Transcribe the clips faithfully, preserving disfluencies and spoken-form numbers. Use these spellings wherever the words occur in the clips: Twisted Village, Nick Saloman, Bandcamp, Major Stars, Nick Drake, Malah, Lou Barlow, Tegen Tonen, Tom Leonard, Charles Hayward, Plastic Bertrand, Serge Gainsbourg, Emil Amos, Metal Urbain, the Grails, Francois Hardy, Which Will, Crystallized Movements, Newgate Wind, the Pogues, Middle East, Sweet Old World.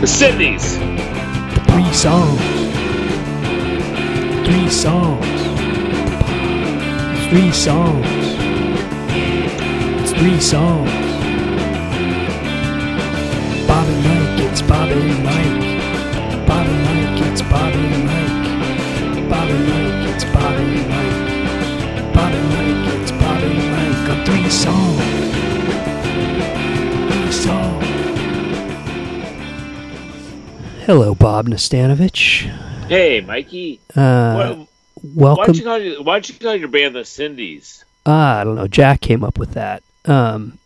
The Sydneys. Three songs. Three songs. Three songs. It's three songs. Bob and Mike, it's Bob and Mike. Bob and Mike, it's Bob and Mike. Bob and Mike, it's Bob and Mike. Bob and Mike, it's Bob and Mike. On three songs. Three songs. Hello, Bob Nastanovich. Hey, Mikey. Uh, what, welcome. Why don't you call your, why don't you call your band the Cindy's? Ah, uh, I don't know. Jack came up with that. Um,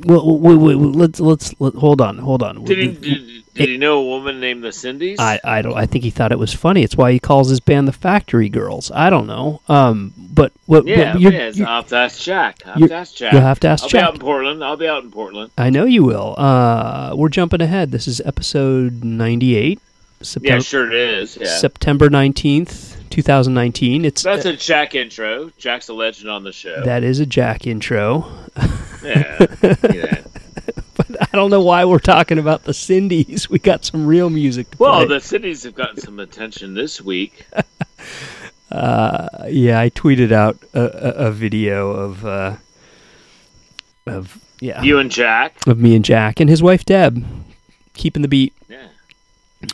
well, wait, wait, wait, let's let's let, hold on, hold on. Did he, did, did he know a woman named the Cindy's? I, I don't. I think he thought it was funny. It's why he calls his band the Factory Girls. I don't know. Um, but what? Yeah, but you're, yeah. You're, I'll have to ask Jack. I'll have to ask Jack. You'll have to ask I'll Jack. I'll be out in Portland. I'll be out in Portland. I know you will. Uh, we're jumping ahead. This is episode ninety-eight. September, yeah, sure it is. Yeah. September nineteenth, two thousand nineteen. It's that's a Jack intro. Jack's a legend on the show. That is a Jack intro. Yeah, yeah. But I don't know why we're talking about the Cindy's. We got some real music to well, play. Well, the Cindy's have gotten some attention this week. uh, yeah, I tweeted out a, a, a video of uh, of yeah you and Jack, of me and Jack and his wife Deb, keeping the beat. Yeah,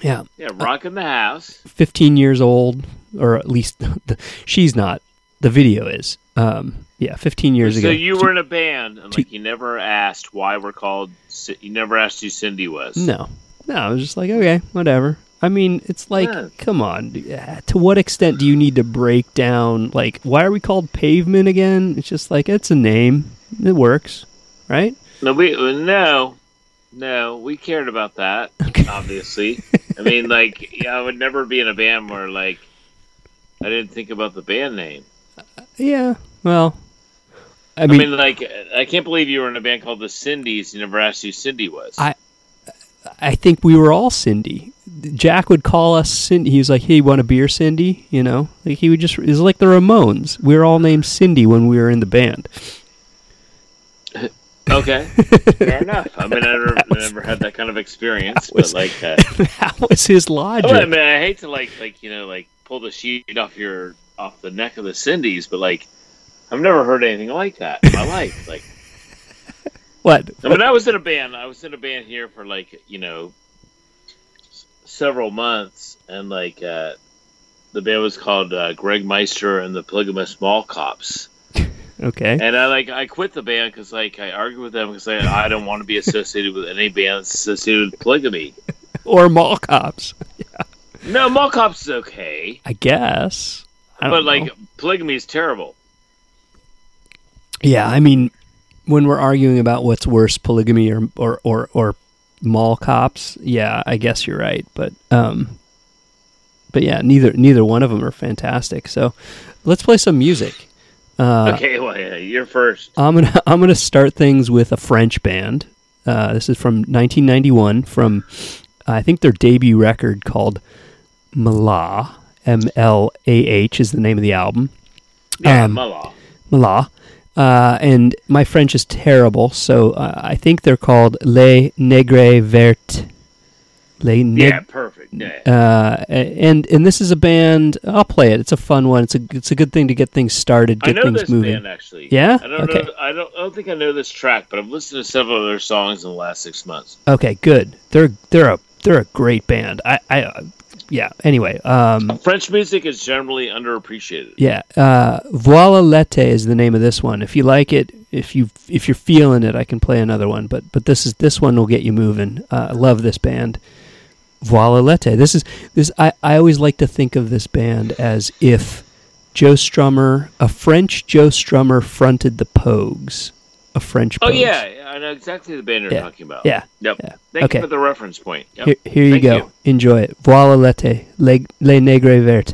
yeah, yeah, rocking uh, the house. Fifteen years old, or at least the, she's not. The video is. Um, yeah, fifteen years so ago. So you were in a band, and like you never asked why we're called. You never asked who Cindy was. No, no, I was just like, okay, whatever. I mean, it's like, yeah. Come on. To what extent do you need to break down? Like, why are we called Pavement again? It's just like it's a name. It works, right? No, we no, no. We cared about that, okay. Obviously. I mean, like, yeah, I would never be in a band where like I didn't think about the band name. Yeah, well, I mean, I mean, like, I can't believe you were in a band called the Cindy's. You never asked who Cindy was. I, I think we were all Cindy. Jack would call us Cindy. He was like, "Hey, you want a beer, Cindy?" You know, like he would just. It was like the Ramones. We were all named Cindy when we were in the band. Okay, fair enough. I mean, I never, was, never had that kind of experience, was, but like, uh, that was his logic. Oh, I mean, I hate to like, like you know, like pull the sheet off your. off the neck of the Cindy's, but like I've never heard anything like that in my life. Like what? I mean, I was in a band. I was in a band here for like, you know, s- several months, and like uh, the band was called uh, Greg Meister and the Polygamous Mall Cops. Okay. And I like I quit the band because like I argued with them because like, I don't want to be associated with any band that's associated with polygamy or mall cops. Yeah. No, mall cops is okay, I guess. But, like, know. polygamy is terrible. Yeah, I mean, when we're arguing about what's worse, polygamy or or, or, or mall cops, yeah, I guess you're right. But, um, but yeah, neither neither one of them are fantastic. So let's play some music. Uh, okay, well, yeah, you're first. I'm gonna I'm gonna start things with a French band. Uh, this is from nineteen ninety-one, from I think their debut record called Malah. M L A H is the name of the album. Yeah, um, Malah. Malah. Uh, and my French is terrible, so uh, I think they're called Les Négres Vertes. Les ne- yeah, perfect. Yeah. Uh, and and this is a band. I'll play it. It's a fun one. It's a it's a good thing to get things started, get things moving. I know this moving. band actually. Yeah. I don't okay. know, I don't I don't think I know this track, but I've listened to several of their songs in the last six months. Okay, good. They're they're a they're a great band. I I. Yeah, anyway. Um, French music is generally underappreciated. Yeah. Uh, Voilà l'été is the name of this one. If you like it, if, you, if you're feeling it, I can play another one. But but this is this one will get you moving. Uh, I love this band. Voilà l'été. This is, this, I, I always like to think of this band as if Joe Strummer, a French Joe Strummer fronted the Pogues. A French oh, Pogues. Oh, yeah. I know exactly the band you're yeah. talking about. Yeah. Yep. Yeah. Thank okay. you for the reference point. Yep. Here, here you go. You. Enjoy it. Voilà l'été, les, les nègres vertes.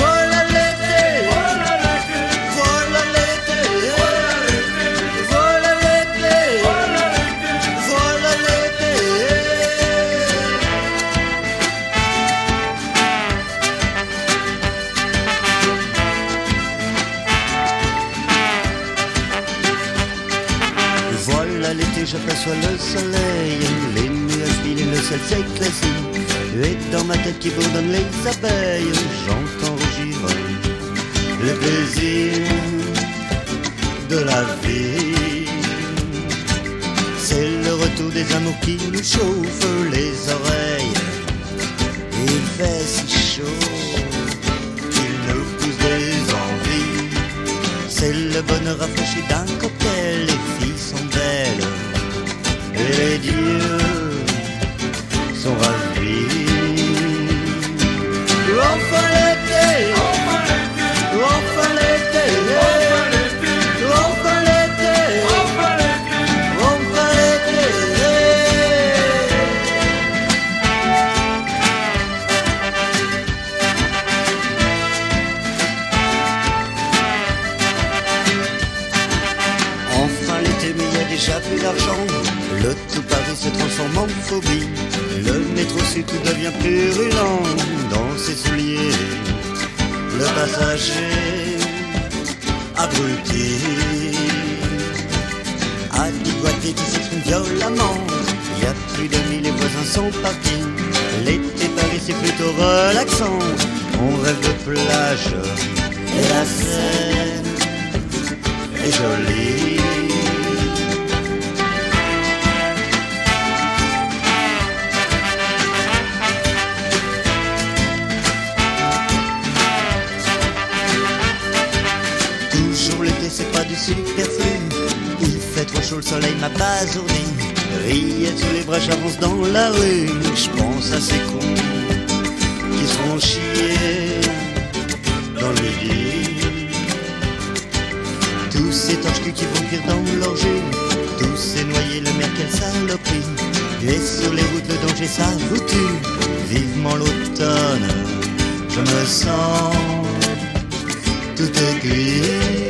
Voilà l'été, voilà l'été, voilà l'été, voilà voilà l'été, j'aperçois le soleil, les nuages files et le ciel s'éclaircit. Et dans ma tête qui bourdonne les abeilles, j'entends rougir le plaisir de la vie. C'est le retour des amours qui nous chauffent les oreilles. Il fait si chaud qu'il nous pousse des envies. C'est le bonheur rafraîchi d'un cocktail. Les filles sont belles et les dieux sont ravis. Enfin l'été, enfin l'été, enfin l'été, enfin l'été, enfin l'été, enfin l'été, enfin l'été. Enfin l'été, mais y a déjà plus d'argent. Le tout Paris se transforme en phobie. Le métro sud tout devient purulent. Dans ses souliers, le passager abruti a dégoûté qui s'exprime violemment. Y a plus de mille, les voisins sont partis. L'été Paris c'est plutôt relaxant. On rêve de plage et la Seine est jolie. C'est pas du superflu. Il fait trop chaud, le soleil m'a pas abasourdi. Rillette sous les bras, j'avance dans la rue. Je pense à ces cons qui seront chiés dans le midi. Tous ces torches-culs qui vont cuire dans leur jus. Tous ces noyés, le mer, quelle saloperie. Et sur les routes, le danger, ça vous tue. Vivement l'automne, je me sens tout aiguillé.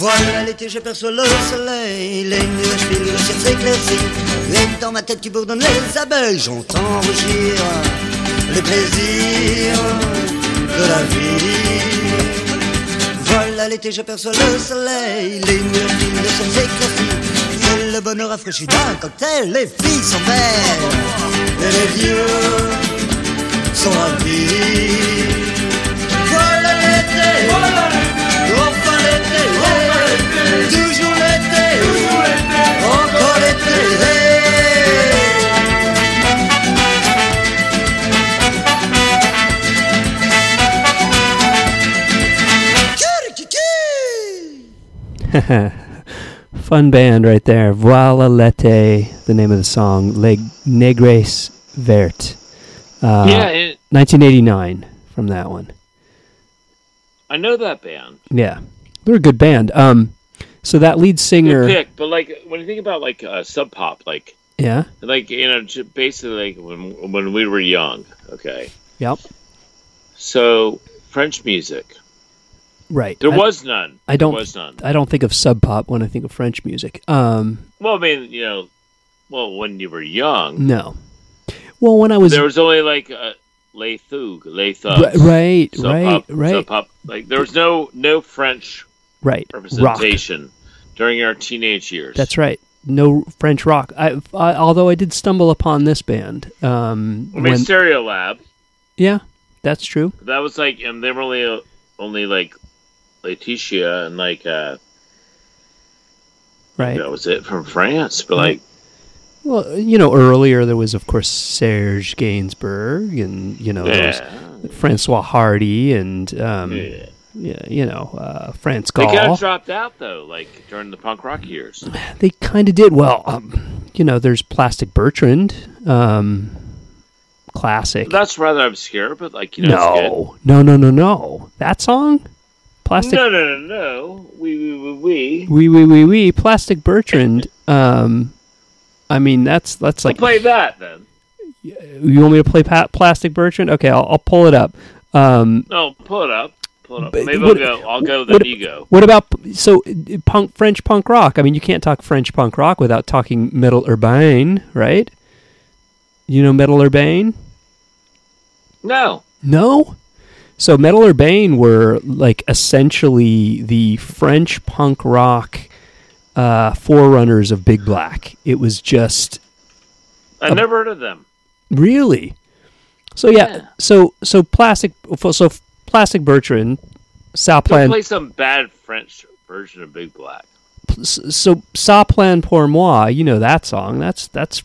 Voilà l'été, j'aperçois le soleil, les nuages filent, le ciel s'éclaircit. Et dans ma tête qui bourdonne les abeilles, j'entends rougir le plaisir de la vie. Voilà l'été, j'aperçois le soleil, les nuages filent, le ciel s'éclaircit. C'est le bonheur rafraîchi d'un cocktail, les filles sont belles et les vieux sont ravis. Voilà l'été, voilà l'été, enfin l'été. Toujours l'été, toujours l'été, encore l'été. Fun band right there. Voilà l'été, the name of the song, Les Négres Vertes. Uh, yeah, it, nineteen eighty-nine from that one. I know that band. Yeah, they're a good band. Um. So that lead singer, good pick, but like when you think about like uh, Sub Pop, like yeah, like you know, basically like when when we were young, okay, yep. So French music, right? There I, was none. I don't. There was none. I don't think of Sub Pop when I think of French music. Um, well, I mean, you know, well, when you were young, no. Well, when I was, there was only like uh, Les Thugs, Les Thugs, right, Sub right, Pop, right. Sub Pop. Like there was no no French. Right, representation rock. During our teenage years. That's right. No French rock. I, I although I did stumble upon this band. Um, I mean, when, Stereo Lab. Yeah, that's true. That was like, and they were only only like Laetitia and like. Uh, right. That was it from France, but right. like. Well, you know, earlier there was, of course, Serge Gainsbourg, and you know, yeah. there was Francois Hardy, and. Um, yeah. Yeah, you know, uh, France Gall. They kind of dropped out, though, like, during the punk rock years. They kind of did. Well, um, you know, there's Plastic Bertrand, um, classic. That's rather obscure, but, like, you know, no. it's good. No, no, no, no. That song? Plastic... No, no, no, no. Wee, wee, wee, wee. Wee, wee, wee, wee. Plastic Bertrand. um, I mean, that's, that's like... I'll play that, then. You want me to play pa- Plastic Bertrand? Okay, I'll, I'll pull it up. Um, oh, pull it up. Pull it up. Maybe what, I'll go. I'll go. Then what, you go. What about so punk French punk rock? I mean, you can't talk French punk rock without talking Metal Urbain, right? You know Metal Urbain? No. No. So Metal Urbain were like essentially the French punk rock uh, forerunners of Big Black. It was just. I a, never heard of them. Really? So yeah, yeah. so so plastic so Plastic Bertrand, Ça plane. Play some bad French version of Big Black. So Ça plane pour moi, you know that song? That's that's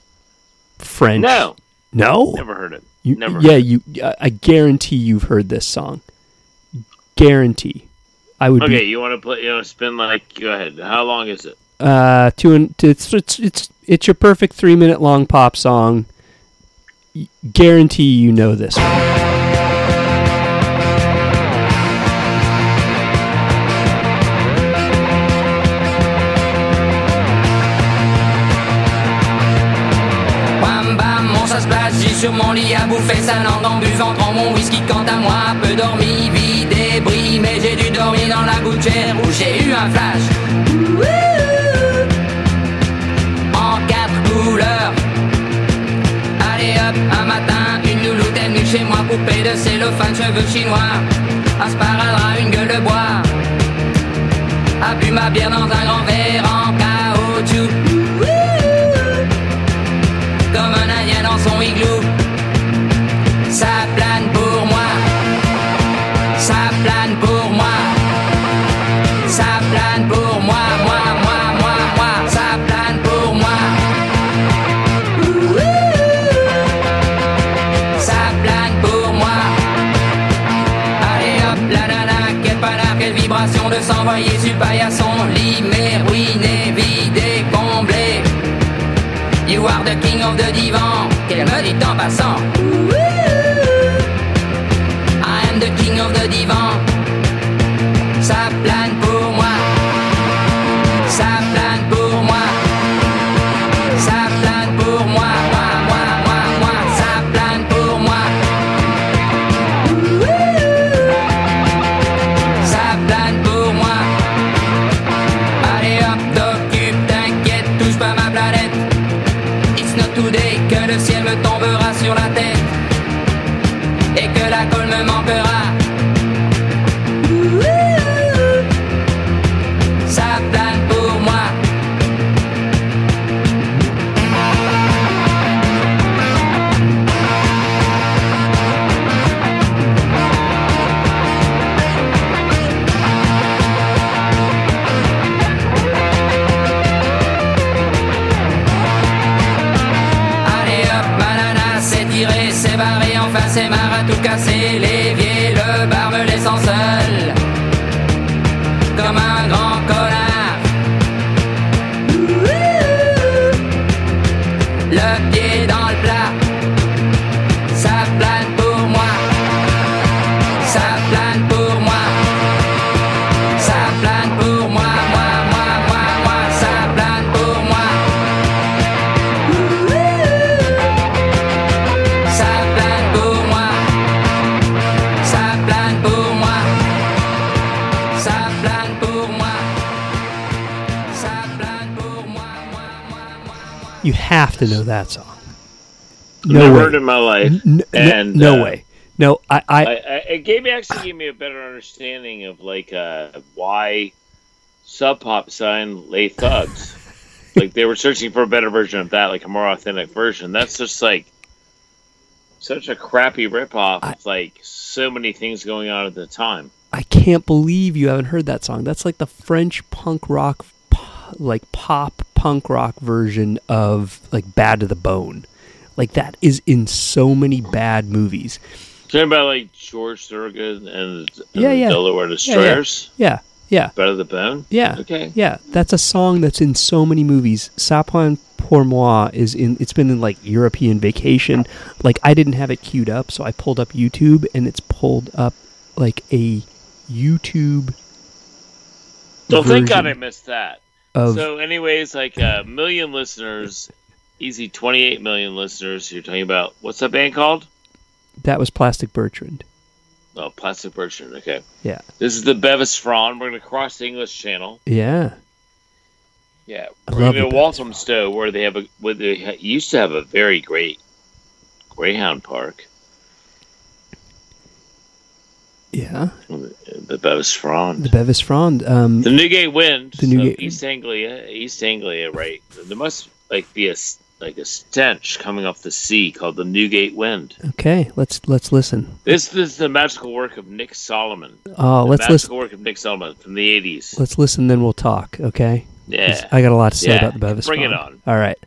French. No, no, never heard it. You, never. Yeah, heard you. It. I guarantee you've heard this song. Guarantee. I would. Okay, be, you want to play? You want to spin like? Go ahead. How long is it? Uh, two and it's it's it's it's your perfect three minute long pop song. Guarantee you know this one. Bam bam, mon chat se blagit sur mon lit à bouffer sa langue en buvant en mon whisky. Quant à moi, peu dormi, vie débris, mais j'ai dû dormir dans la gouttière où j'ai eu un flash. Wouh! En quatre couleurs. Un matin, une louloute est venue chez moi, poupée de cellophane, cheveux chinois, asparadrap, une gueule de bois, a bu ma bière dans un grand verre en caoutchouc, comme un indien dans son igloo. Ça plane pour moi, ça plane pour moi, ça plane pour moi, moi, moi, moi, moi, ça plane pour moi. De s'envoyer sur paillasson, limé, ruiné, vidé, comblé. You are the king of the divan, qu'elle me dit en passant. I am the king of the divan. Ça plane pour moi, ça plane pour moi, ça plane pour moi, moi, moi, moi, moi, ça plane pour moi. Le ciel me tombera sur la tête et que la colle me manquera. Ça plane pour moi. C'est barré, enfin c'est marre à tout casser. L'évier, le bar me laissant seul comme un grand connard. Le pied dans le plat. Ça plane pour moi, ça plane pour moi, ça plane pour moi, moi, moi, moi, moi, ça plane pour moi. You have to know that song. No Never way. Heard in my life. N- and, no uh, way. No, I, I, I, I. It gave me actually gave me a better understanding of like uh, why Sub Pop signed Lay Thugs. Like they were searching for a better version of that, like a more authentic version. That's just like such a crappy ripoff. I, it's like so many things going on at the time. I can't believe you haven't heard that song. That's like the French punk rock, like pop punk rock version of like Bad to the Bone. Like that is in so many bad movies. Talking about like George Thorogood and, and yeah, the yeah. Delaware Destroyers. Yeah, yeah, yeah. Bad to the Bone. Yeah, okay. Yeah, that's a song that's in so many movies. Ça plane pour moi is in. It's been in like European Vacation. Like I didn't have it queued up, so I pulled up YouTube and it's pulled up like a YouTube. Well, thank God I missed that. Of... So anyways, like a million listeners, easy twenty-eight million listeners, you're talking about, what's that band called? That was Plastic Bertrand. Oh, Plastic Bertrand. Okay. Yeah. This is the Bevis Frond. We're going to cross the English Channel. Yeah. Yeah. We're going to Walthamstow, where they have a, where they used to have a very great Greyhound Park. Yeah. The Bevis Frond. The Bevis Frond. Um, the Newgate Wind. The Newgate East Anglia. East Anglia, right. There must like be a like a stench coming off the sea called the Newgate Wind. Okay, let's let's listen. This, this is the magical work of Nick Saloman. Oh, the let's listen. Magical work of Nick Saloman from the eighties. Let's listen, then we'll talk. Okay. Yeah. I got a lot to say yeah. about the Bevis Frond. Bring it on. All right.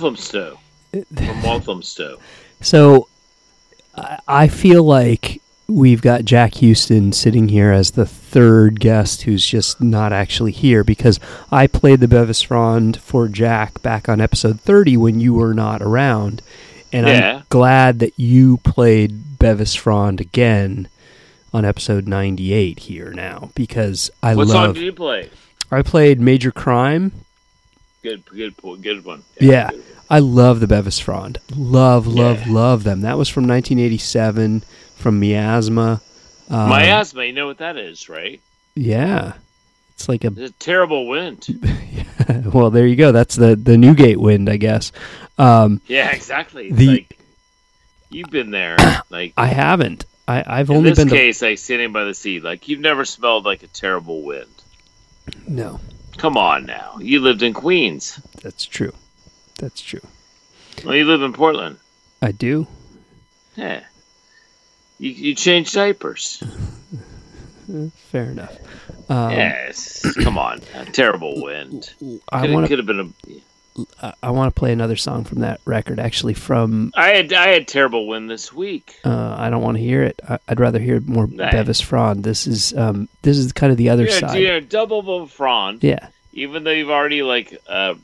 Walthamstow. From Walthamstow. So I feel like we've got Jack Houston sitting here as the third guest who's just not actually here, because I played the Bevis Frond for Jack back on episode thirty when you were not around. And yeah. I'm glad that you played Bevis Frond again on episode ninety-eight here now, because I love... What song did you play? I played Major Crime. Good, good, good one. Yeah, yeah. Good one. I love the Bevis Frond. Love, love, yeah. love them. That was from nineteen eighty-seven, from Miasma. Um, Miasma, you know what that is, right? Yeah. It's like a... It's a terrible wind. Yeah, well, there you go. That's the, the Newgate Wind, I guess. Um, yeah, exactly. The, like, you've been there. Like I haven't. I, I've only been... In this case, to... like Standing by the Sea. Like, you've never smelled like a terrible wind. No. Come on now. You lived in Queens. That's true. That's true. Well, you live in Portland. I do. Yeah. You, you change diapers. Fair enough. Um, yes, come on. A terrible wind. I wanna, could have been a. I want to play another song from that record. Actually, from I had I had terrible wind this week. Uh, I don't want to hear it. I, I'd rather hear more nice. Bevis Frond. This is um this is kind of the other you're, side. You're double Frond. Yeah. Even though you've already like uh,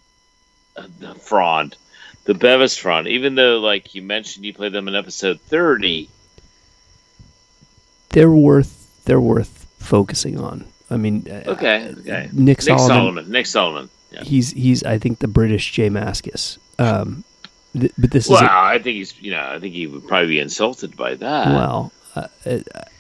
the Frond, the Bevis Frond. Even though like you mentioned, you played them in episode thirty. They're worth. They're worth focusing on. I mean, okay, okay. Nick Saloman. Nick Saloman. Yeah. He's he's I think the British Jay Mascis. Um, th- but this well, is. Well, I think he's you know I think he would probably be insulted by that. Well, uh,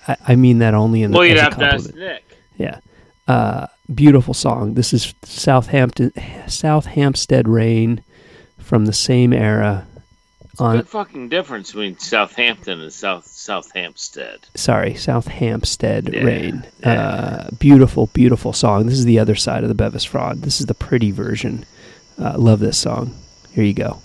I, I mean that only in the. Well, you'd have to ask Nick. Yeah, uh, beautiful song. This is Southampton, South Hampstead Rain, from the same era. On, good fucking difference between Southampton and South South Hampstead. Sorry, South Hampstead yeah, Rain. Yeah. Uh, beautiful, beautiful song. This is the other side of the Bevis Frond. This is the pretty version. Uh, love this song. Here you go.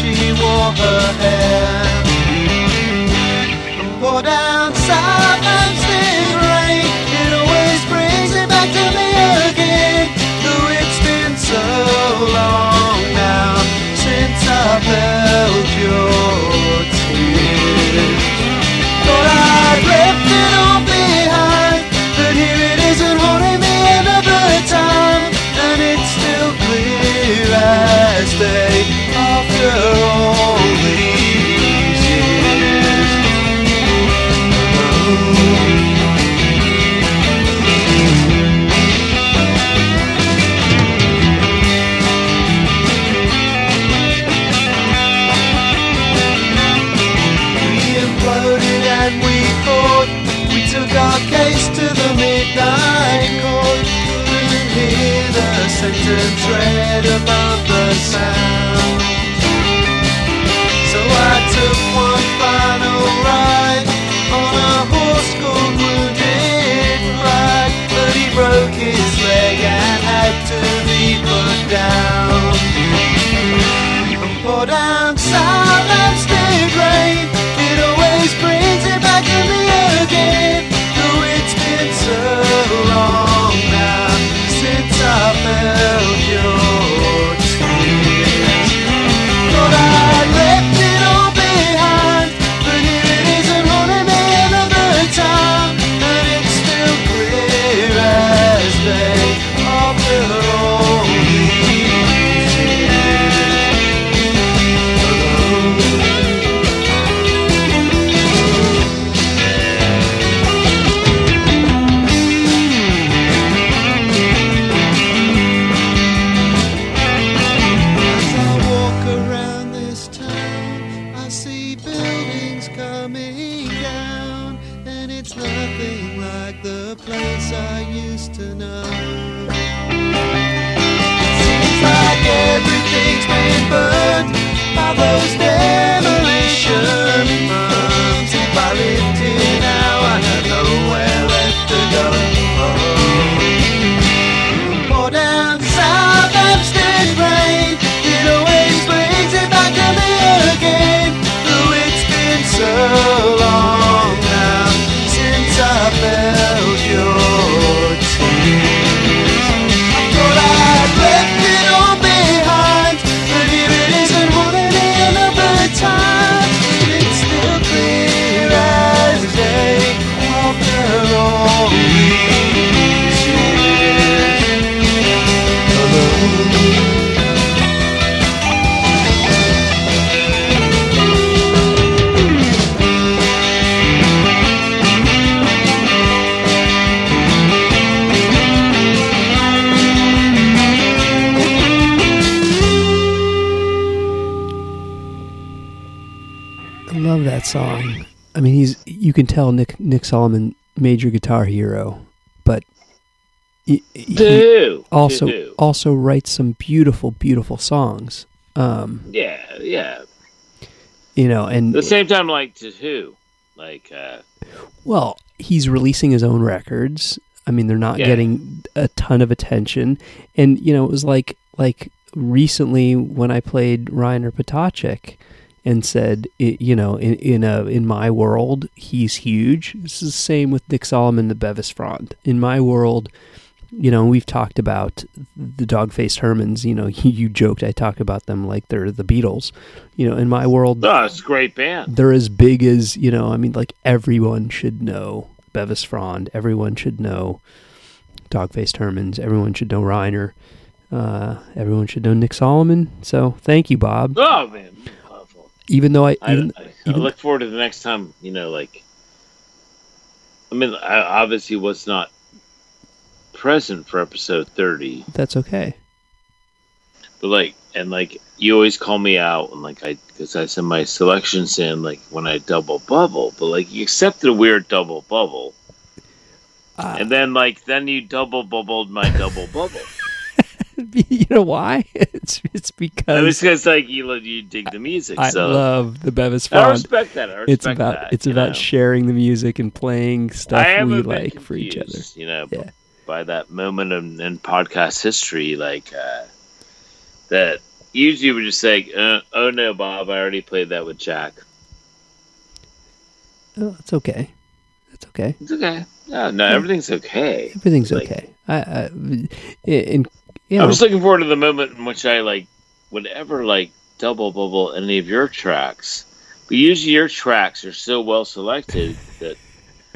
She wore her hair and wore down South Hampstead rain. It always brings it back to me again, though it's been so long now since I held your tears. Thought I'd left it all behind, but here it isn't holding me another time, and it's still clear as day. After all these years, oh. We imploded and we fought. We took our case to the midnight court. We could hear the sentence read above the sound. I took one final ride on a horse called Wounded Pride, but he broke his leg and had to be put down. And pour down South Hampstead rain, it always brings it back to me again, though it's been so long now since I felt your tears. But I left it all. After all these years. I love that song. I mean, he's you can tell Nick Nick Saloman, major guitar hero, but he, he also do. also writes some beautiful, beautiful songs. Um, yeah, yeah. You know, and at the same time, like to who, like. Uh, well, he's releasing his own records. I mean, they're not yeah. getting a ton of attention, and you know, it was like like recently when I played Reiner Patachik and said, it, you know, in in a in my world, he's huge. This is the same with Nick Saloman, the Bevis Frond. In my world, you know, we've talked about the Dog-Faced Hermans. You know, you, you joked I talk about them like they're the Beatles. You know, in my world, oh, it's a great band. They're as big as, you know. I mean, like everyone should know Bevis Frond. Everyone should know Dog-Faced Hermans. Everyone should know Reiner. Uh, everyone should know Nick Saloman. So thank you, Bob. Oh man. Even though I, even, I, I, I even, look forward to the next time, you know, like, I mean, I obviously was not present for episode thirty. That's okay. But like, and like, you always call me out and like, I, cause I send my selections in, like when I double bubble, but like you accepted a weird double bubble. Uh, and then like, then you double bubbled my double bubble. You know why? It's it's because it's because like you love, you dig the music. I, so. I love the Bevis Frond. I respect that. I respect it's about that, it's about know? sharing the music and playing stuff I we like confused, for each other. You know, yeah. by that moment in, in podcast history, like uh, that. Usually, we're just like, uh, "Oh no, Bob! I already played that with Jack." Oh, it's okay. It's okay. It's okay. No, no, everything's okay. Everything's like, okay. I, I in. You know, I'm just looking forward to the moment in which I like would ever like double bubble any of your tracks. But usually your tracks are so well selected that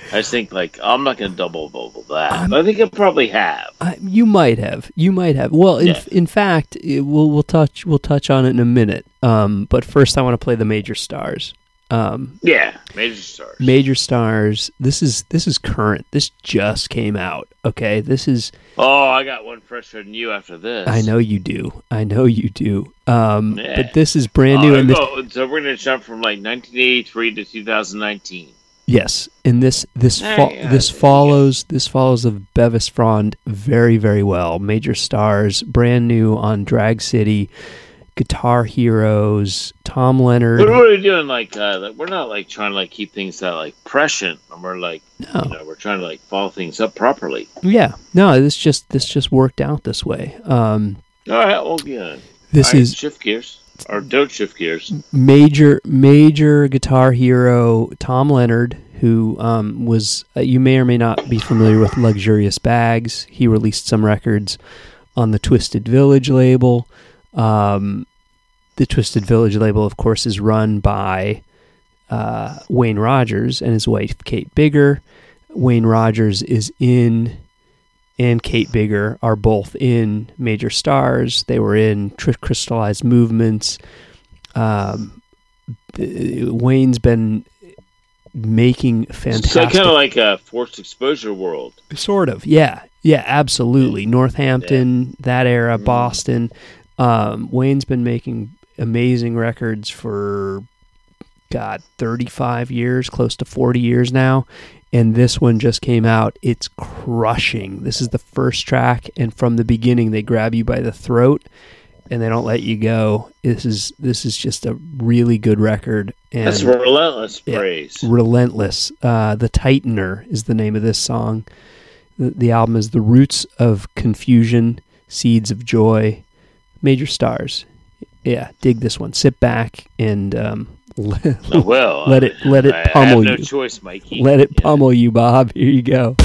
I just think like I'm not going to double bubble that. But I think I probably have. I, you might have. You might have. Well, in yeah. in fact, it, we'll we'll touch we'll touch on it in a minute. Um, but first, I want to play the Major Stars. Um, yeah, Major Stars. Major Stars. This is this is current. This just came out. Okay, this is. Oh, I got one fresher than you after this. I know you do. I know you do. Um, yeah. But this is brand new. Oh, and this, oh, so we're gonna jump from like nineteen eighty-three to two thousand nineteen. Yes, and this this fo- hey, this think, follows yeah. this follows of Bevis Frond very very well. Major Stars, brand new on Drag City. Guitar Heroes, Tom Leonard. What are we doing? Like, uh, we're not like trying to like keep things that like prescient, and we're like, no. you know, we're trying to like follow things up properly. Yeah, no, this just this just worked out this way. Um, All right, well, yeah. This right, is shift gears or don't shift gears. Major, major guitar hero Tom Leonard, who um, was uh, you may or may not be familiar with Luxurious Bags. He released some records on the Twisted Village label. Um, the Twisted Village label, of course, is run by uh, Wayne Rogers and his wife, Kate Bigger. Wayne Rogers is in, and Kate Bigger are both in Major Stars. They were in Tri- Crystallized Movements. Um, the, Wayne's been making fantastic... So kind of like a forced exposure world. Sort of, yeah. Yeah, absolutely. Northampton, yeah. that era, mm. Boston... Um, Wayne's been making amazing records for, God, thirty-five years, close to forty years now, and this one just came out. It's crushing. This is the first track, and from the beginning, they grab you by the throat, and they don't let you go. This is this is just a really good record. And that's relentless praise. Yeah, relentless. Uh, the Tightener is the name of this song. The, the album is The Roots of Confusion, Seeds of Joy. Major Stars, yeah, dig this one. Sit back and um, let, well, let it let it I, pummel I have no you. Choice, Mikey. Let it yeah. pummel you, Bob. Here you go.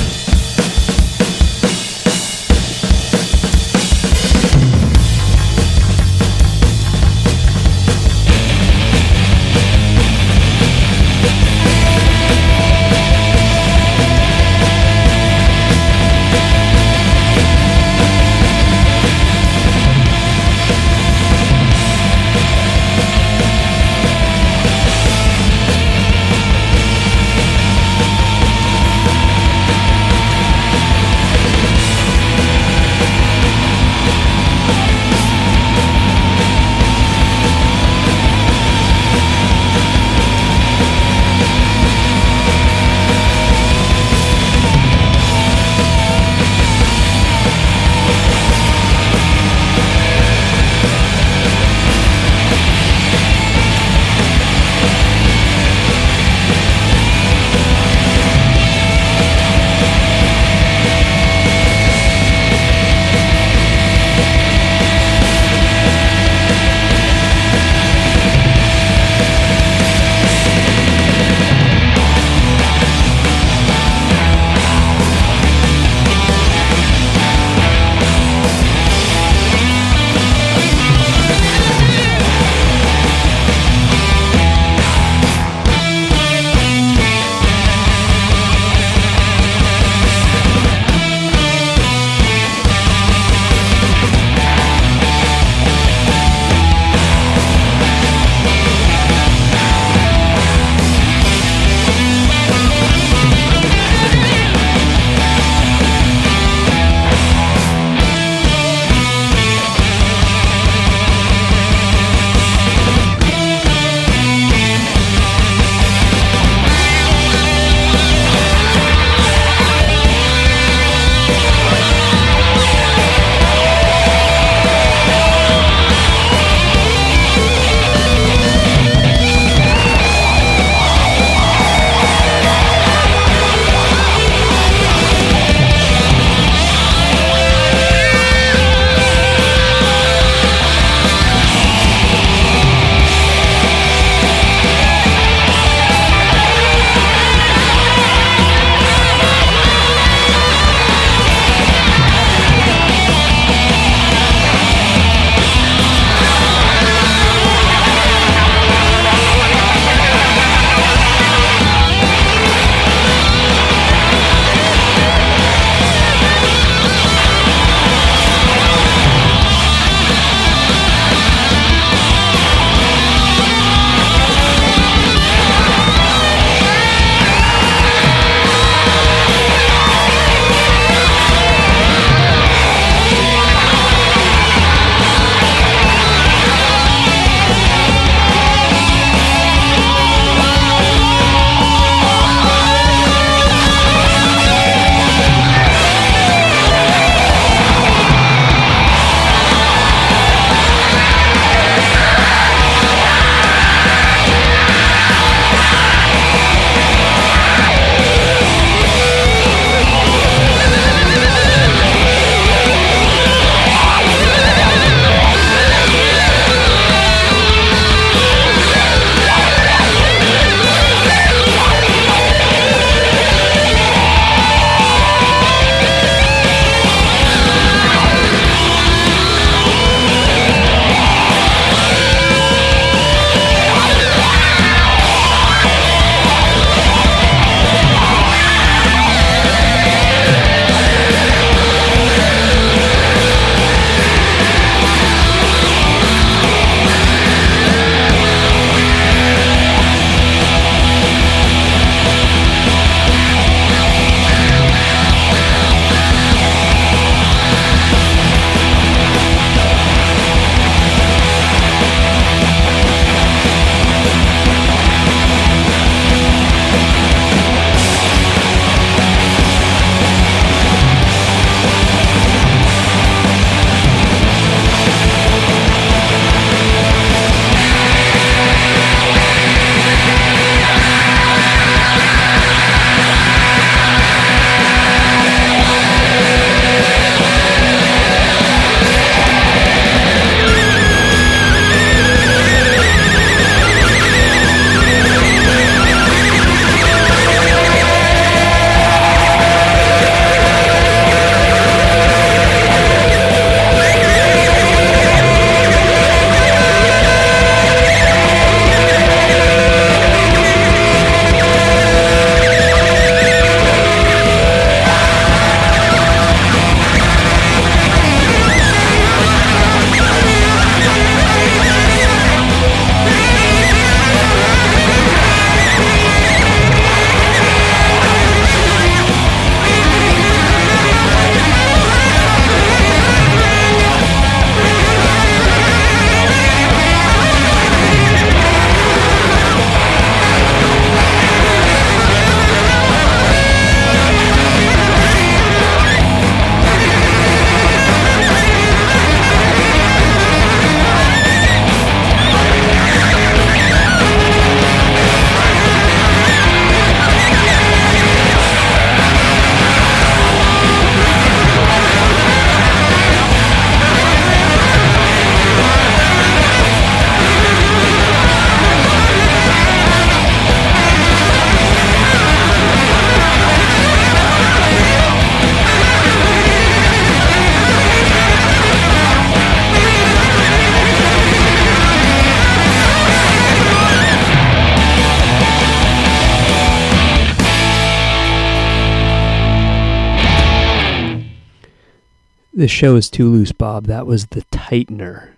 The show is too loose, Bob. That was the tightener.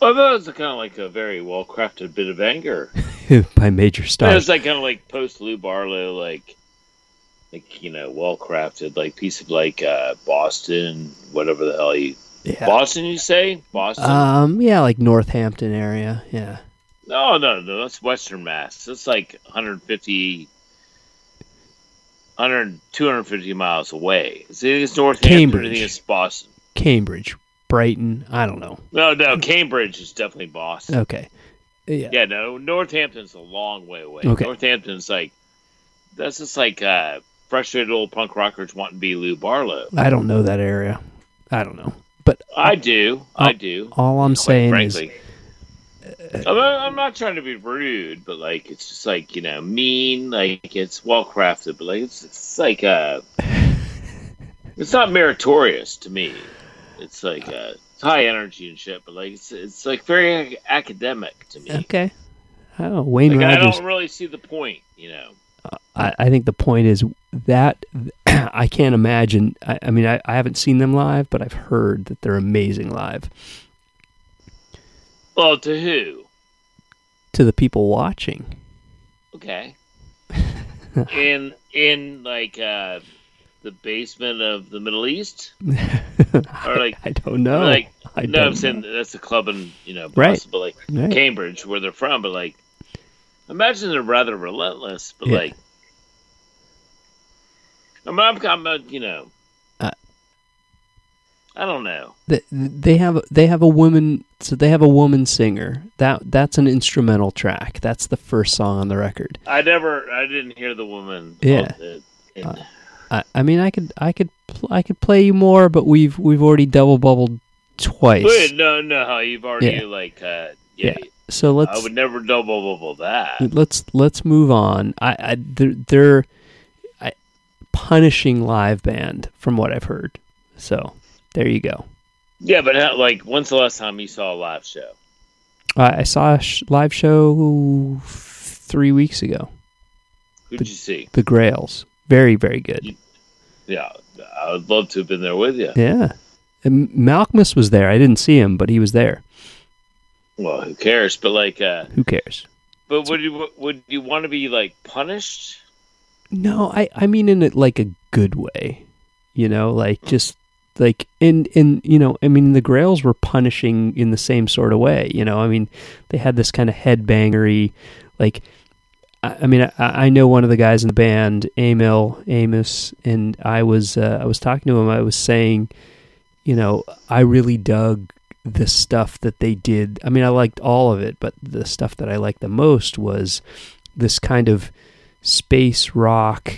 Well, that was kind of like a very well-crafted bit of anger. By Major Stars. It was like kind of like post-Lou Barlow, like, like you know, well-crafted, like piece of like uh, Boston, whatever the hell you... Yeah. Boston, you say? Boston? Um, yeah, like Northampton area, yeah. No, no, no, that's Western Mass. That's like one hundred fifty, one hundred, two hundred fifty miles away. It's, it's Northampton, I think it's Boston. Cambridge, Brighton, I don't know. No, no, Cambridge is definitely Boston. Okay. Yeah, yeah no, Northampton's a long way away. Okay. Northampton's like, that's just like uh, frustrated old punk rockers wanting to be Lou Barlow. I don't know that area. I don't know. But I, I do, I, I do. All I'm saying frankly. is, uh, I'm not trying to be rude, but like it's just like you know, mean. Like it's well crafted, but like it's, it's like uh, it's not meritorious to me. It's like uh, it's high energy and shit, but like it's it's like very academic to me. Okay, oh Wayne like, Rogers. I don't really see the point, you know. I, I think the point is that I can't imagine. I, I mean, I, I haven't seen them live, but I've heard that they're amazing live. Well, to who? To the people watching. Okay. in in like uh, the basement of the Middle East, or like I don't know. Like I don't no, I'm saying know. That's a club in you know, Boston, right. but like right. Cambridge, where they're from, but like. Imagine they're rather relentless, but yeah. like, I'm, I'm, I'm, you know, uh, I don't know. They, they have they have a woman, so they have a woman singer. That that's an instrumental track. That's the first song on the record. I never, I didn't hear the woman. Yeah, it, it, uh, I, I mean, I could, I could, I could play you more, but we've we've already double bubbled twice. Wait, no, no, you've already yeah. like, uh, yeah. yeah. So let's. I would never double bubble that. Let's let's move on. I, I they're, they're I, punishing live band from what I've heard. So there you go. Yeah, but how, like, when's the last time you saw a live show? Uh, I saw a sh- live show three weeks ago. Who did you see? The Grails. Very very good. You, yeah, I would love to have been there with you. Yeah, and Malcolmus was there. I didn't see him, but he was there. Well, who cares? But like, uh, who cares? But would you would you want to be like punished? No, I, I mean in it like a good way, you know, like just like in in you know, I mean the Grails were punishing in the same sort of way, you know. I mean they had this kind of headbangery, like I, I mean I, I know one of the guys in the band, Emil Amos, and I was uh, I was talking to him. I was saying, you know, I really dug. The stuff that they did, I mean, I liked all of it, but the stuff that I liked the most was this kind of space rock,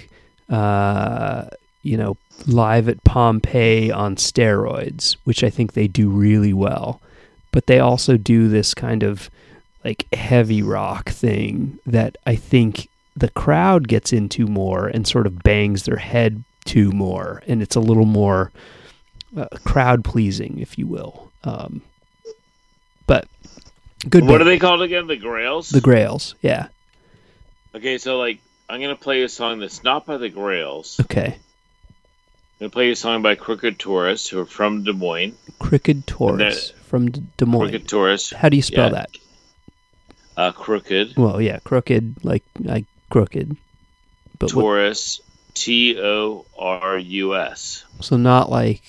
uh, you know, live at Pompeii on steroids, which I think they do really well. But they also do this kind of like heavy rock thing that I think the crowd gets into more and sort of bangs their head to more. And it's a little more uh, crowd pleasing, if you will. Um, but good. What band. Are they called again? The Grails? The Grails, yeah. Okay, so like I'm gonna play a song that's not by the Grails. Okay. I'm gonna play a song by Crooked Torus, who are from Des Moines. Crooked Torus from Des Moines. Crooked Torus. How do you spell yeah. that? Uh, crooked. Well, yeah, crooked, like like crooked. But Torus, T O R U S. So not like.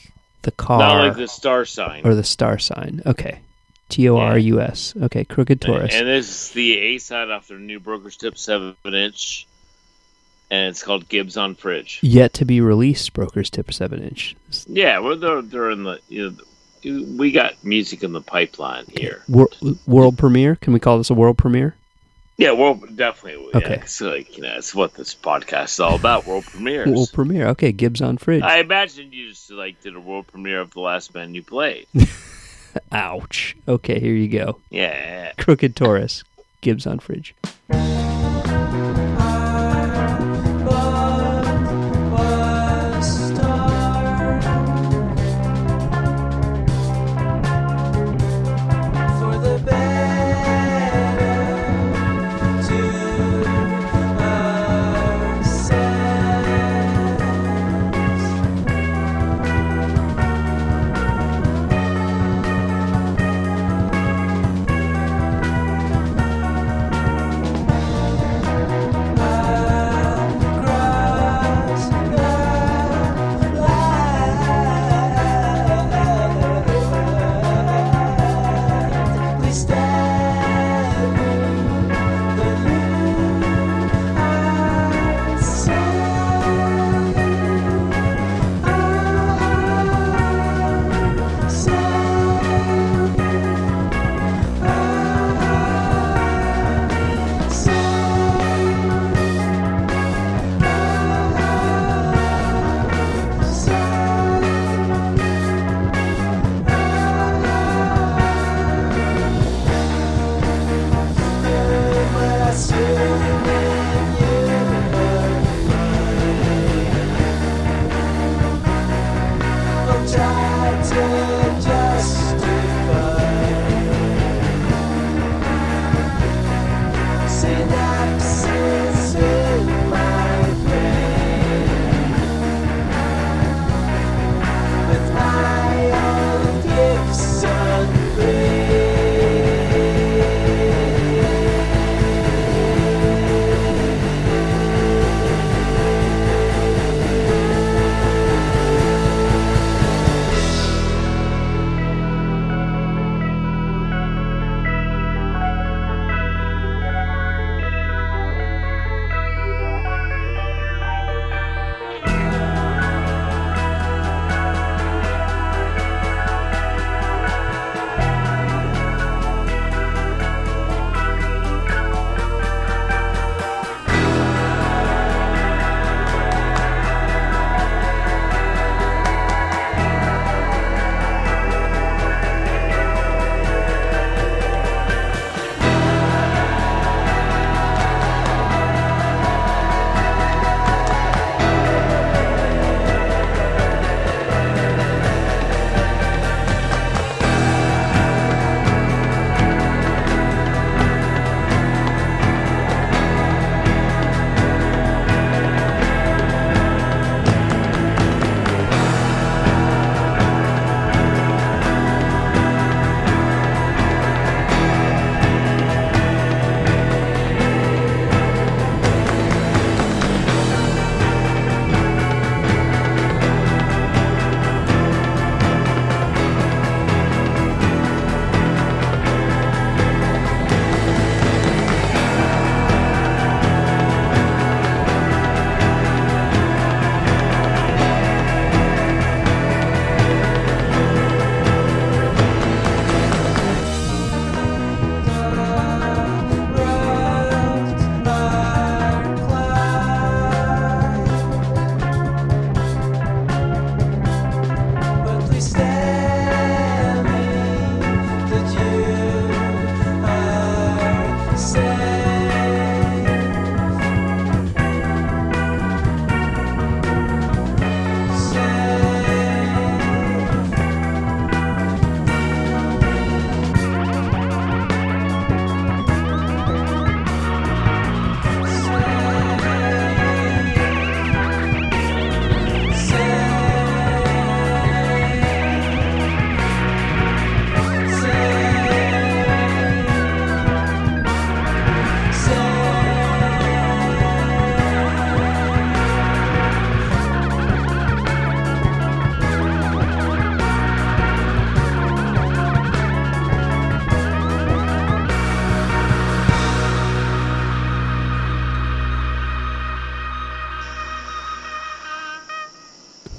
The car. Not like the star sign. Or the star sign. Okay. T O R U S. Yeah. Okay, Crooked Torus. And this is the A-side off their new Broker's Tip seven-inch, and it's called Gibbs on Fridge. Yet to be released Broker's Tip seven-inch. Yeah, well, they're, they're in the... You know, we got music in the pipeline here. Wor- world premiere? Can we call this a world premiere? Yeah, world definitely. Okay. Yeah, it's like, you know, it's what this podcast is all about, world premieres. World premiere. Okay, Gibbs on Fridge. I imagine you just like did a world premiere of the last band you played. Ouch. Okay, here you go. Yeah. Crooked Torus, Gibbs on Fridge.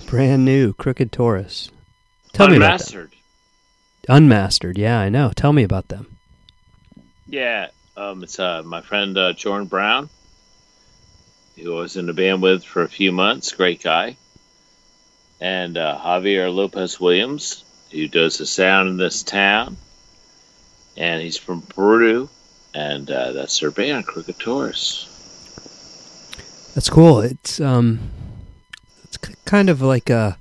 Brand new, Crooked Torus. Tell Unmastered. me about them. Unmastered, yeah, I know. Tell me about them. Yeah, um, it's uh, my friend uh, Jordan Brown, who I was in the band with for a few months. Great guy. And uh, Javier Lopez Williams, who does the sound in this town. And he's from Peru. And uh, that's their band, Crooked Torus. That's cool. It's um, it's kind of like a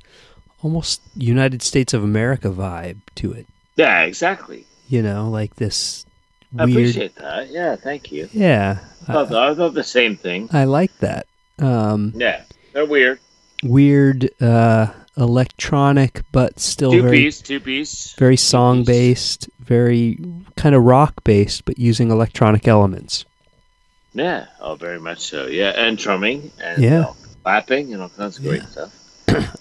almost United States of America vibe to it. Yeah, exactly. You know, like this weird... I appreciate that. Yeah, thank you. Yeah. I thought, I, I thought the same thing. I like that. Um, yeah, they're weird. Weird, uh, electronic, but still two very... Two-piece, two-piece. Very song-based, very kind of rock-based, but using electronic elements. Yeah, oh, very much so. Yeah, and drumming and yeah. You know, clapping and all kinds of yeah. great stuff.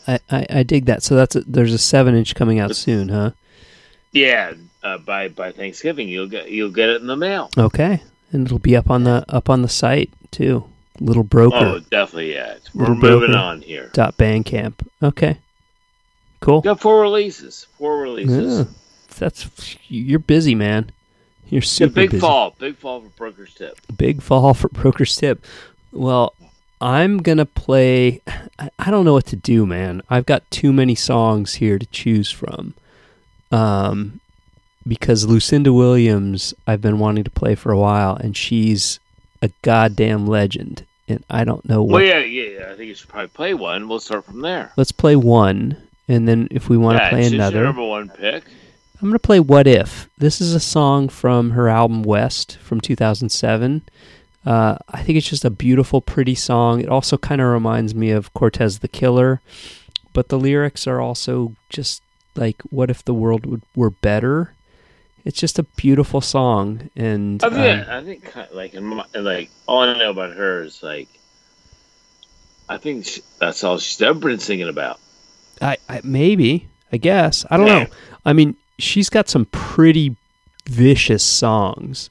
I, I, I dig that. So that's a, there's a seven inch coming out soon, huh? Yeah, uh, by by Thanksgiving you'll get you'll get it in the mail. Okay, and it'll be up on the up on the site too. Little Broker. Oh, definitely. Yeah, we're moving on here. Dot Bandcamp. Okay, cool. Got four releases. Four releases. Yeah. That's you're busy, man. You're super yeah, big busy. fall, big fall for Broker's Tip. Big fall for Broker's Tip. Well, I'm gonna play. I don't know what to do, man. I've got too many songs here to choose from. Um, because Lucinda Williams, I've been wanting to play for a while, and she's a goddamn legend. And I don't know what. Well, yeah, yeah, yeah. I think you should probably play one. We'll start from there. Let's play one, and then if we want to yeah, play another, your number one pick. I'm going to play What If. This is a song from her album West from two thousand seven. Uh, I think it's just a beautiful, pretty song. It also kind of reminds me of Cortez the Killer, but the lyrics are also just like, what if the world would, were better? It's just a beautiful song. And I, mean, um, I think like, like all I know about her is like, I think she, that's all she's ever been singing about. I, I maybe, I guess. I don't yeah. know. I mean, she's got some pretty vicious songs.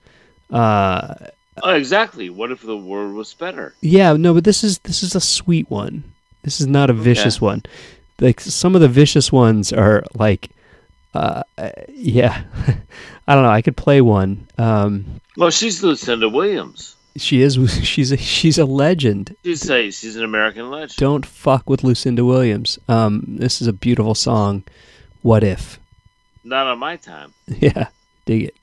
Uh, oh, exactly. What if the world was better? Yeah, no, but this is this is a sweet one. This is not a vicious okay. one. Like some of the vicious ones are like, uh, yeah, I don't know. I could play one. Um, well, she's Lucinda Williams. She is. She's a she's a legend. She's a, she's an American legend. Don't fuck with Lucinda Williams. Um, this is a beautiful song. What if? Not on my time. Yeah, dig it.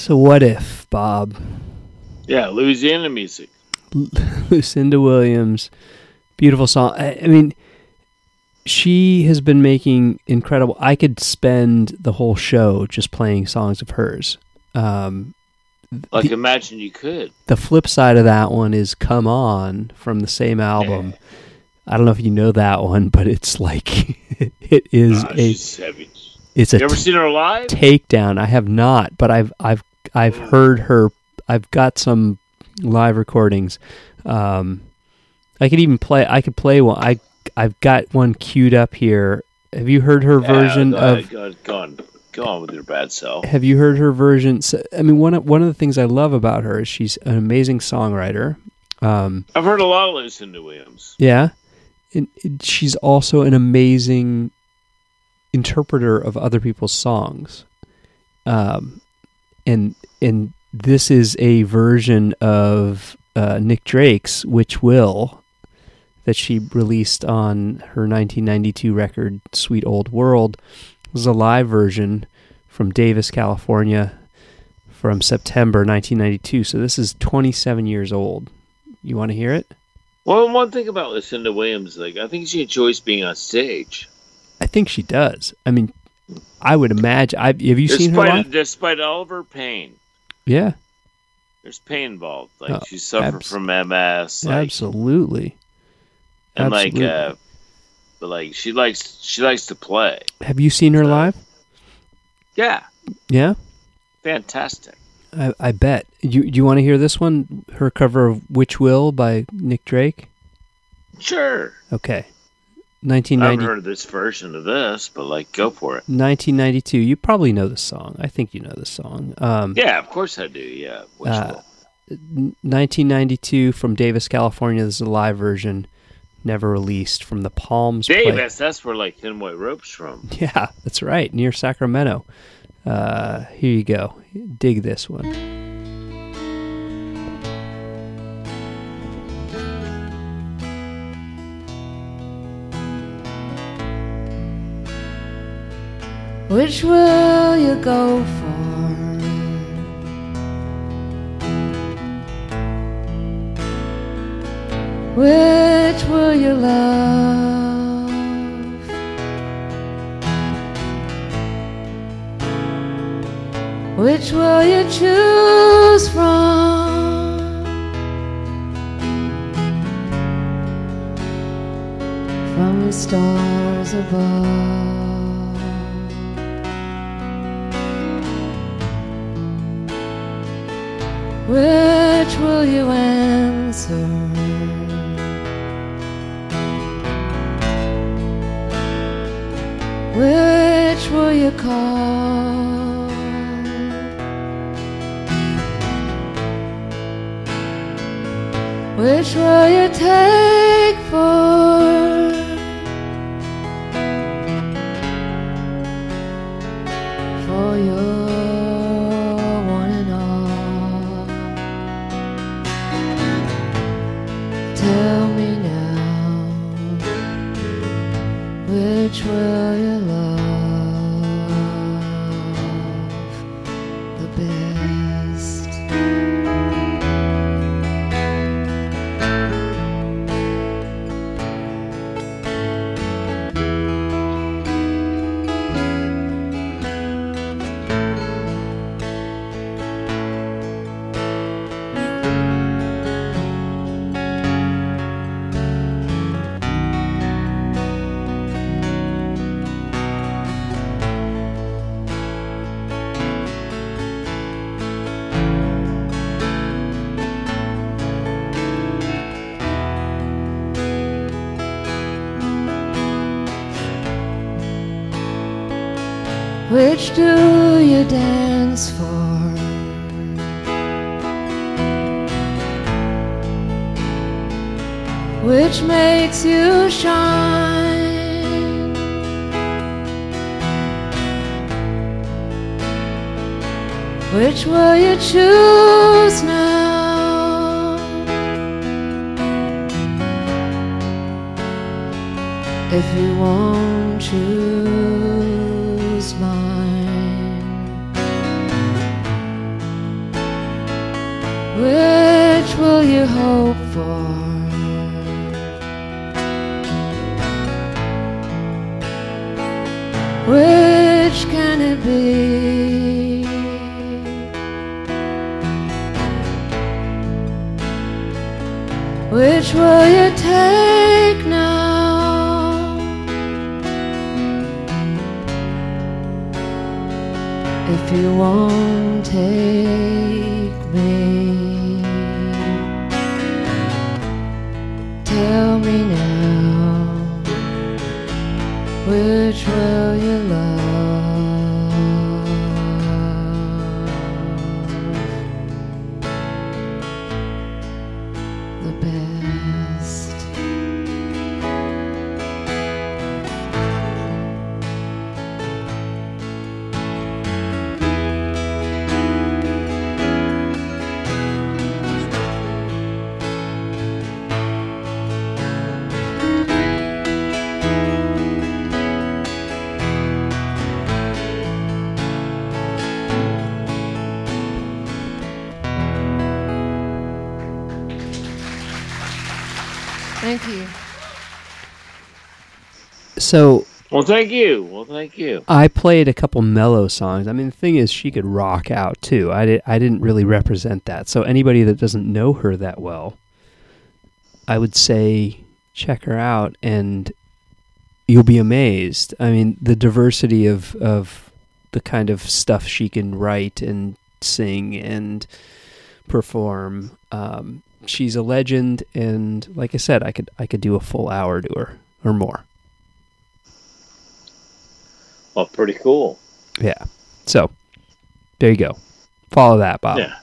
So what if, Bob? Yeah, Louisiana music. Lucinda Williams, beautiful song. I, I mean, she has been making incredible. I could spend the whole show just playing songs of hers. Um, like, the, imagine you could. The flip side of that one is "Come On" from the same album. Yeah. I don't know if you know that one, but it's like it is oh, a. She's heavy. It's you a ever t- seen her live? Takedown. I have not, but I've I've I've Ooh. heard her. I've got some live recordings. Um, I could even play. I could play one. I I've got one queued up here. Have you heard her yeah, version God, of? God, go on, go on with your bad self. Have you heard her version? I mean, one of, one of the things I love about her is she's an amazing songwriter. Um, I've heard a lot of Lucinda Williams. Yeah, and she's also an amazing interpreter of other people's songs, um, and and this is a version of uh, Nick Drake's "Which Will" that she released on her nineteen ninety-two record "Sweet Old World." This is a live version from Davis, California, from September nineteen ninety-two. So this is twenty-seven years old. You want to hear it? Well, one thing about Lucinda Williams, like I think she enjoys being on stage. I think she does. I mean, I would imagine. I, have you despite, seen her live? Despite all of her pain. Yeah. There's pain involved. Like, oh, she suffered abs- from M S. Like, absolutely. And, absolutely. like, uh, but like she likes she likes to play. Have you seen her so, live? Yeah. Yeah? Fantastic. I, I bet. You, you want to hear this one? Her cover of "Which Will" by Nick Drake? Sure. Okay. nineteen ninety I've heard this version of this, but like, go for it. nineteen ninety-two You probably know this song. I think you know this song. Um, yeah, of course I do. Yeah. Which uh, nineteen ninety-two from Davis, California. This is a live version, never released, from the Palms. Davis, play. That's where like Thin White Rope's from. Yeah, that's right, near Sacramento. Uh, here you go. Dig this one. Which will you go for? Which will you love? Which will you choose from? From the stars above. Which will you answer? Which will you call? Which will you take for? For your which will you love the best? Which do you dance for? Which makes you shine? Which will you choose now? If you won't choose mine, Which will you hope for? Which can it be? Which will you take now? If you won't take me, tell me now, which will you love? Thank you. So, well, thank you. Well, thank you. I played a couple mellow songs. I mean, the thing is, she could rock out too. I did. I didn't really represent that. So, anybody that doesn't know her that well, I would say check her out, and you'll be amazed. I mean, the diversity of of the kind of stuff she can write and sing and perform. Um, She's a legend, and like I said, I could I could do a full hour to her or more. Well, pretty cool. Yeah. So there you go. Follow that, Bob. Yeah.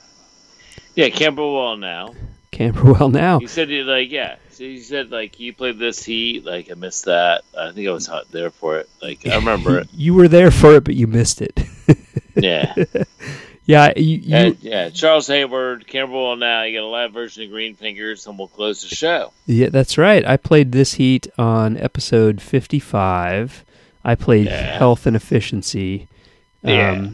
Yeah. Camberwell now. Camberwell now. You said you like yeah. So you said like you played this heat. Like I missed that. I think I was there for it. Like I remember it. You were there for it, but you missed it. Yeah. Yeah, you, you, uh, yeah. Charles Hayward, Camberwell now. You got a live version of Green Fingers, and we'll close the show. Yeah, that's right. I played This Heat on episode fifty-five. I played yeah. Health and Efficiency. Um, yeah.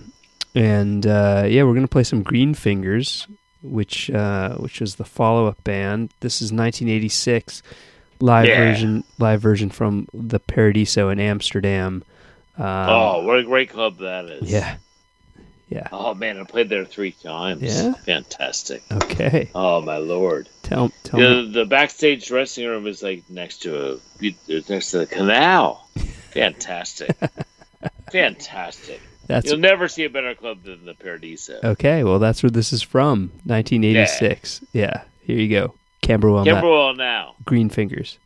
And, uh, yeah, we're going to play some Green Fingers, which uh, which was the follow-up band. This is nineteen eighty-six, live yeah. version live version from the Paradiso in Amsterdam. Um, oh, what a great club that is. Yeah. Yeah. Oh man, I played there three times. Yeah. Fantastic. Okay. Oh my lord. Tell tell you know, me. The backstage dressing room is like next to a next to the canal. Fantastic. Fantastic. That's You'll never see a better club than the Paradiso. Okay, well that's where this is from, nineteen eighty-six. Yeah. yeah. Here you go. Camberwell. Camberwell now. now. Green Fingers.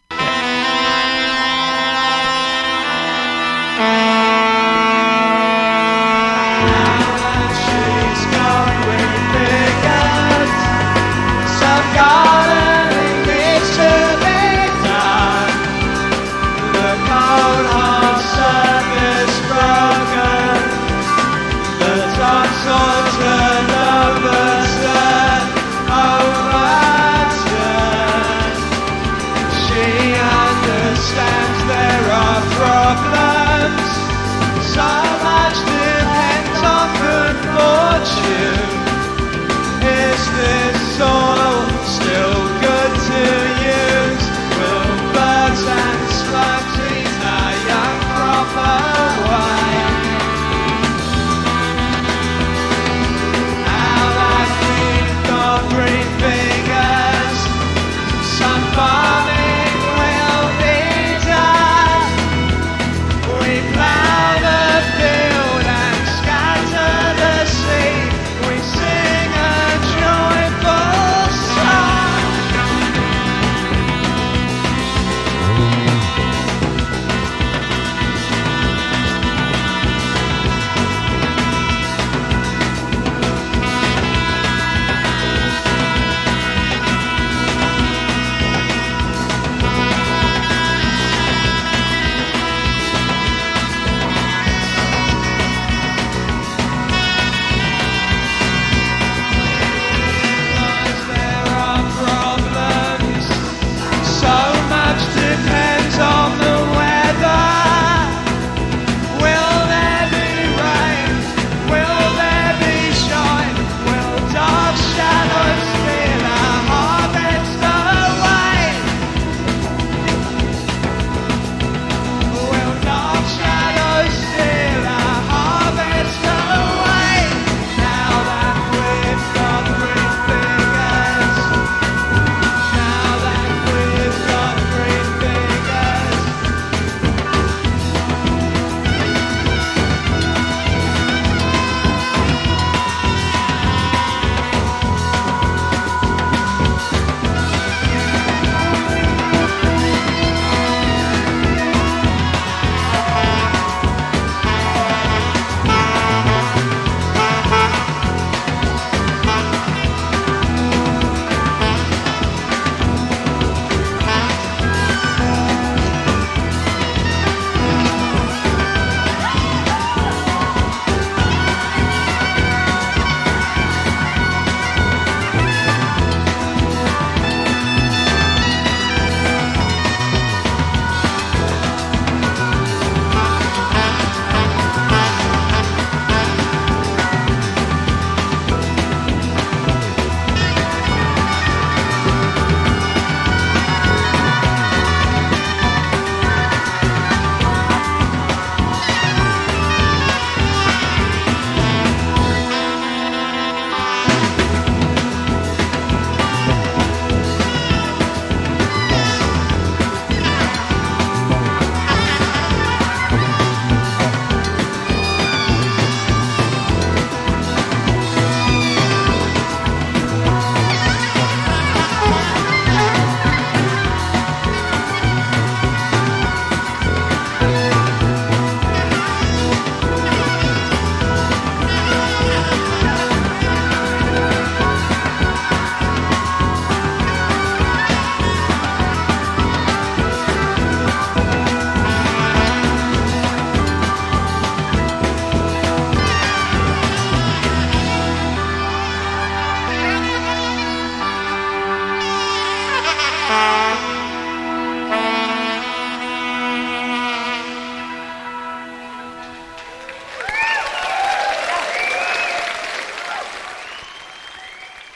She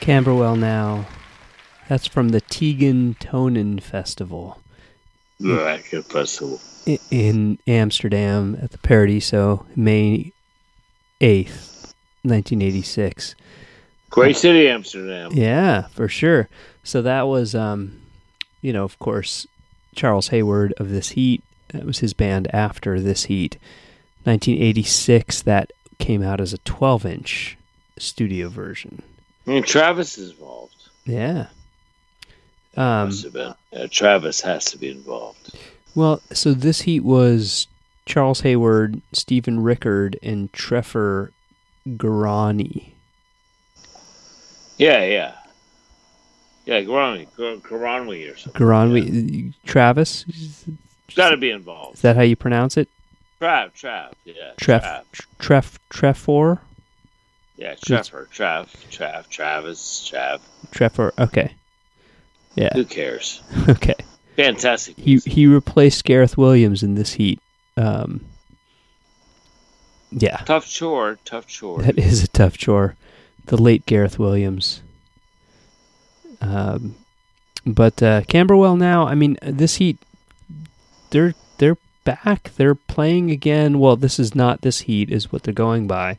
Camberwell Now. That's from the Tegen Tonen Festival. Right, good festival. In Amsterdam at the Paradiso, May eighth, nineteen eighty-six. Great city, Amsterdam. Yeah, for sure. So that was, um, you know, of course, Charles Hayward of This Heat. That was his band after This Heat. nineteen eighty-six, that came out as a twelve-inch studio version. And Travis is involved. Yeah. Um, Must have been. Uh, Travis has to be involved. Well, so This Heat was Charles Hayward, Stephen Rickard, and Trevor Garani. Yeah, yeah. Yeah, Garani. Garani or something. Garani. Yeah. Travis? Got to be involved. Is that how you pronounce it? Trav, Trav, yeah. Tref, Tref, Trefor? Yeah, Trevor, Trav, Trav, Travis, Trav. Trevor, okay. Yeah. Who cares? Okay. Fantastic. He he replaced Gareth Williams in This Heat. Um, yeah. Tough chore. Tough chore. That is a tough chore. The late Gareth Williams. Um, but uh, Camberwell Now. I mean, This Heat. They're they're back. They're playing again. Well, this is not This Heat, is what they're going by,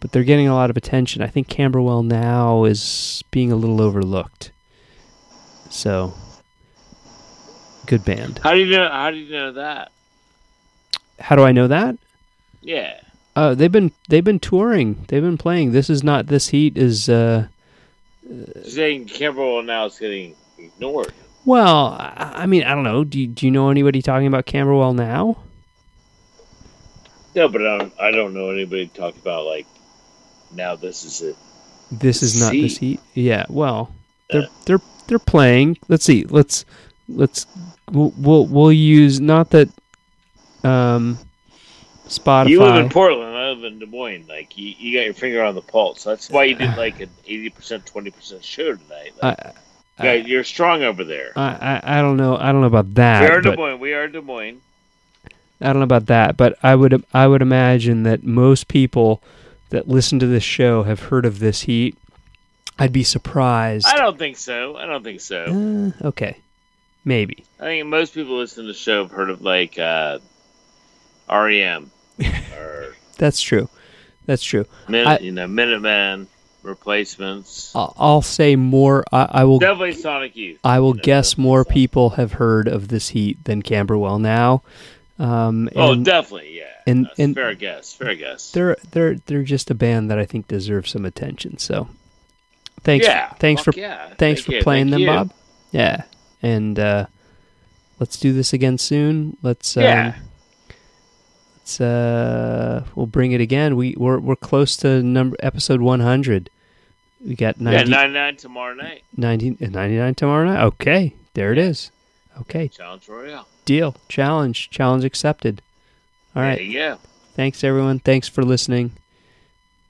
but they're getting a lot of attention. I think Camberwell Now is being a little overlooked. So. Good band. How do you know? How do you know that? How do I know that? Yeah. Uh, they've been they've been touring. They've been playing. This is not This Heat is. Uh, Saying Camberwell Now is getting ignored. Well, I mean, I don't know. Do you, do you know anybody talking about Camberwell Now? No, but I don't, I don't know anybody talking about like now. This is it. This, this is not heat. This Heat. Yeah. Well, they're uh. they're they're playing. Let's see. Let's. Let's we'll, we'll we'll use not that um, Spotify. You live in Portland, I live in Des Moines. Like you, you got your finger on the pulse. That's why you did like an eighty percent, twenty percent show tonight. Like, I, I, you're strong over there. I, I I don't know. I don't know about that. We are Des Moines. We are Des Moines. I don't know about that, but I would I would imagine that most people that listen to this show have heard of This Heat. I'd be surprised. I don't think so. I don't think so. Uh, okay. Maybe. I think most people listening to the show have heard of like uh, R E M. Or That's true. That's true. Min- I, you know, Minuteman, Replacements. I'll, I'll say more. I, I will definitely Sonic Youth. I will you know, guess more Sonic. People have heard of This Heat than Camberwell Now. Um, and, oh, definitely, yeah. And, That's and fair guess. Fair guess. They're they're they're just a band that I think deserves some attention. So thanks. Yeah, thanks for yeah. thanks Thank for you. playing Thank them, you. Bob. Yeah. And uh, let's do this again soon. Let's um, yeah. Let's uh, we'll bring it again. We we're we're close to number episode one hundred. We got ninety, yeah, ninety-nine tomorrow night. ninety, ninety-nine tomorrow night. Okay, there it is. Okay, challenge royale. Deal. Challenge. Challenge accepted. All right. There you go. Thanks everyone. Thanks for listening.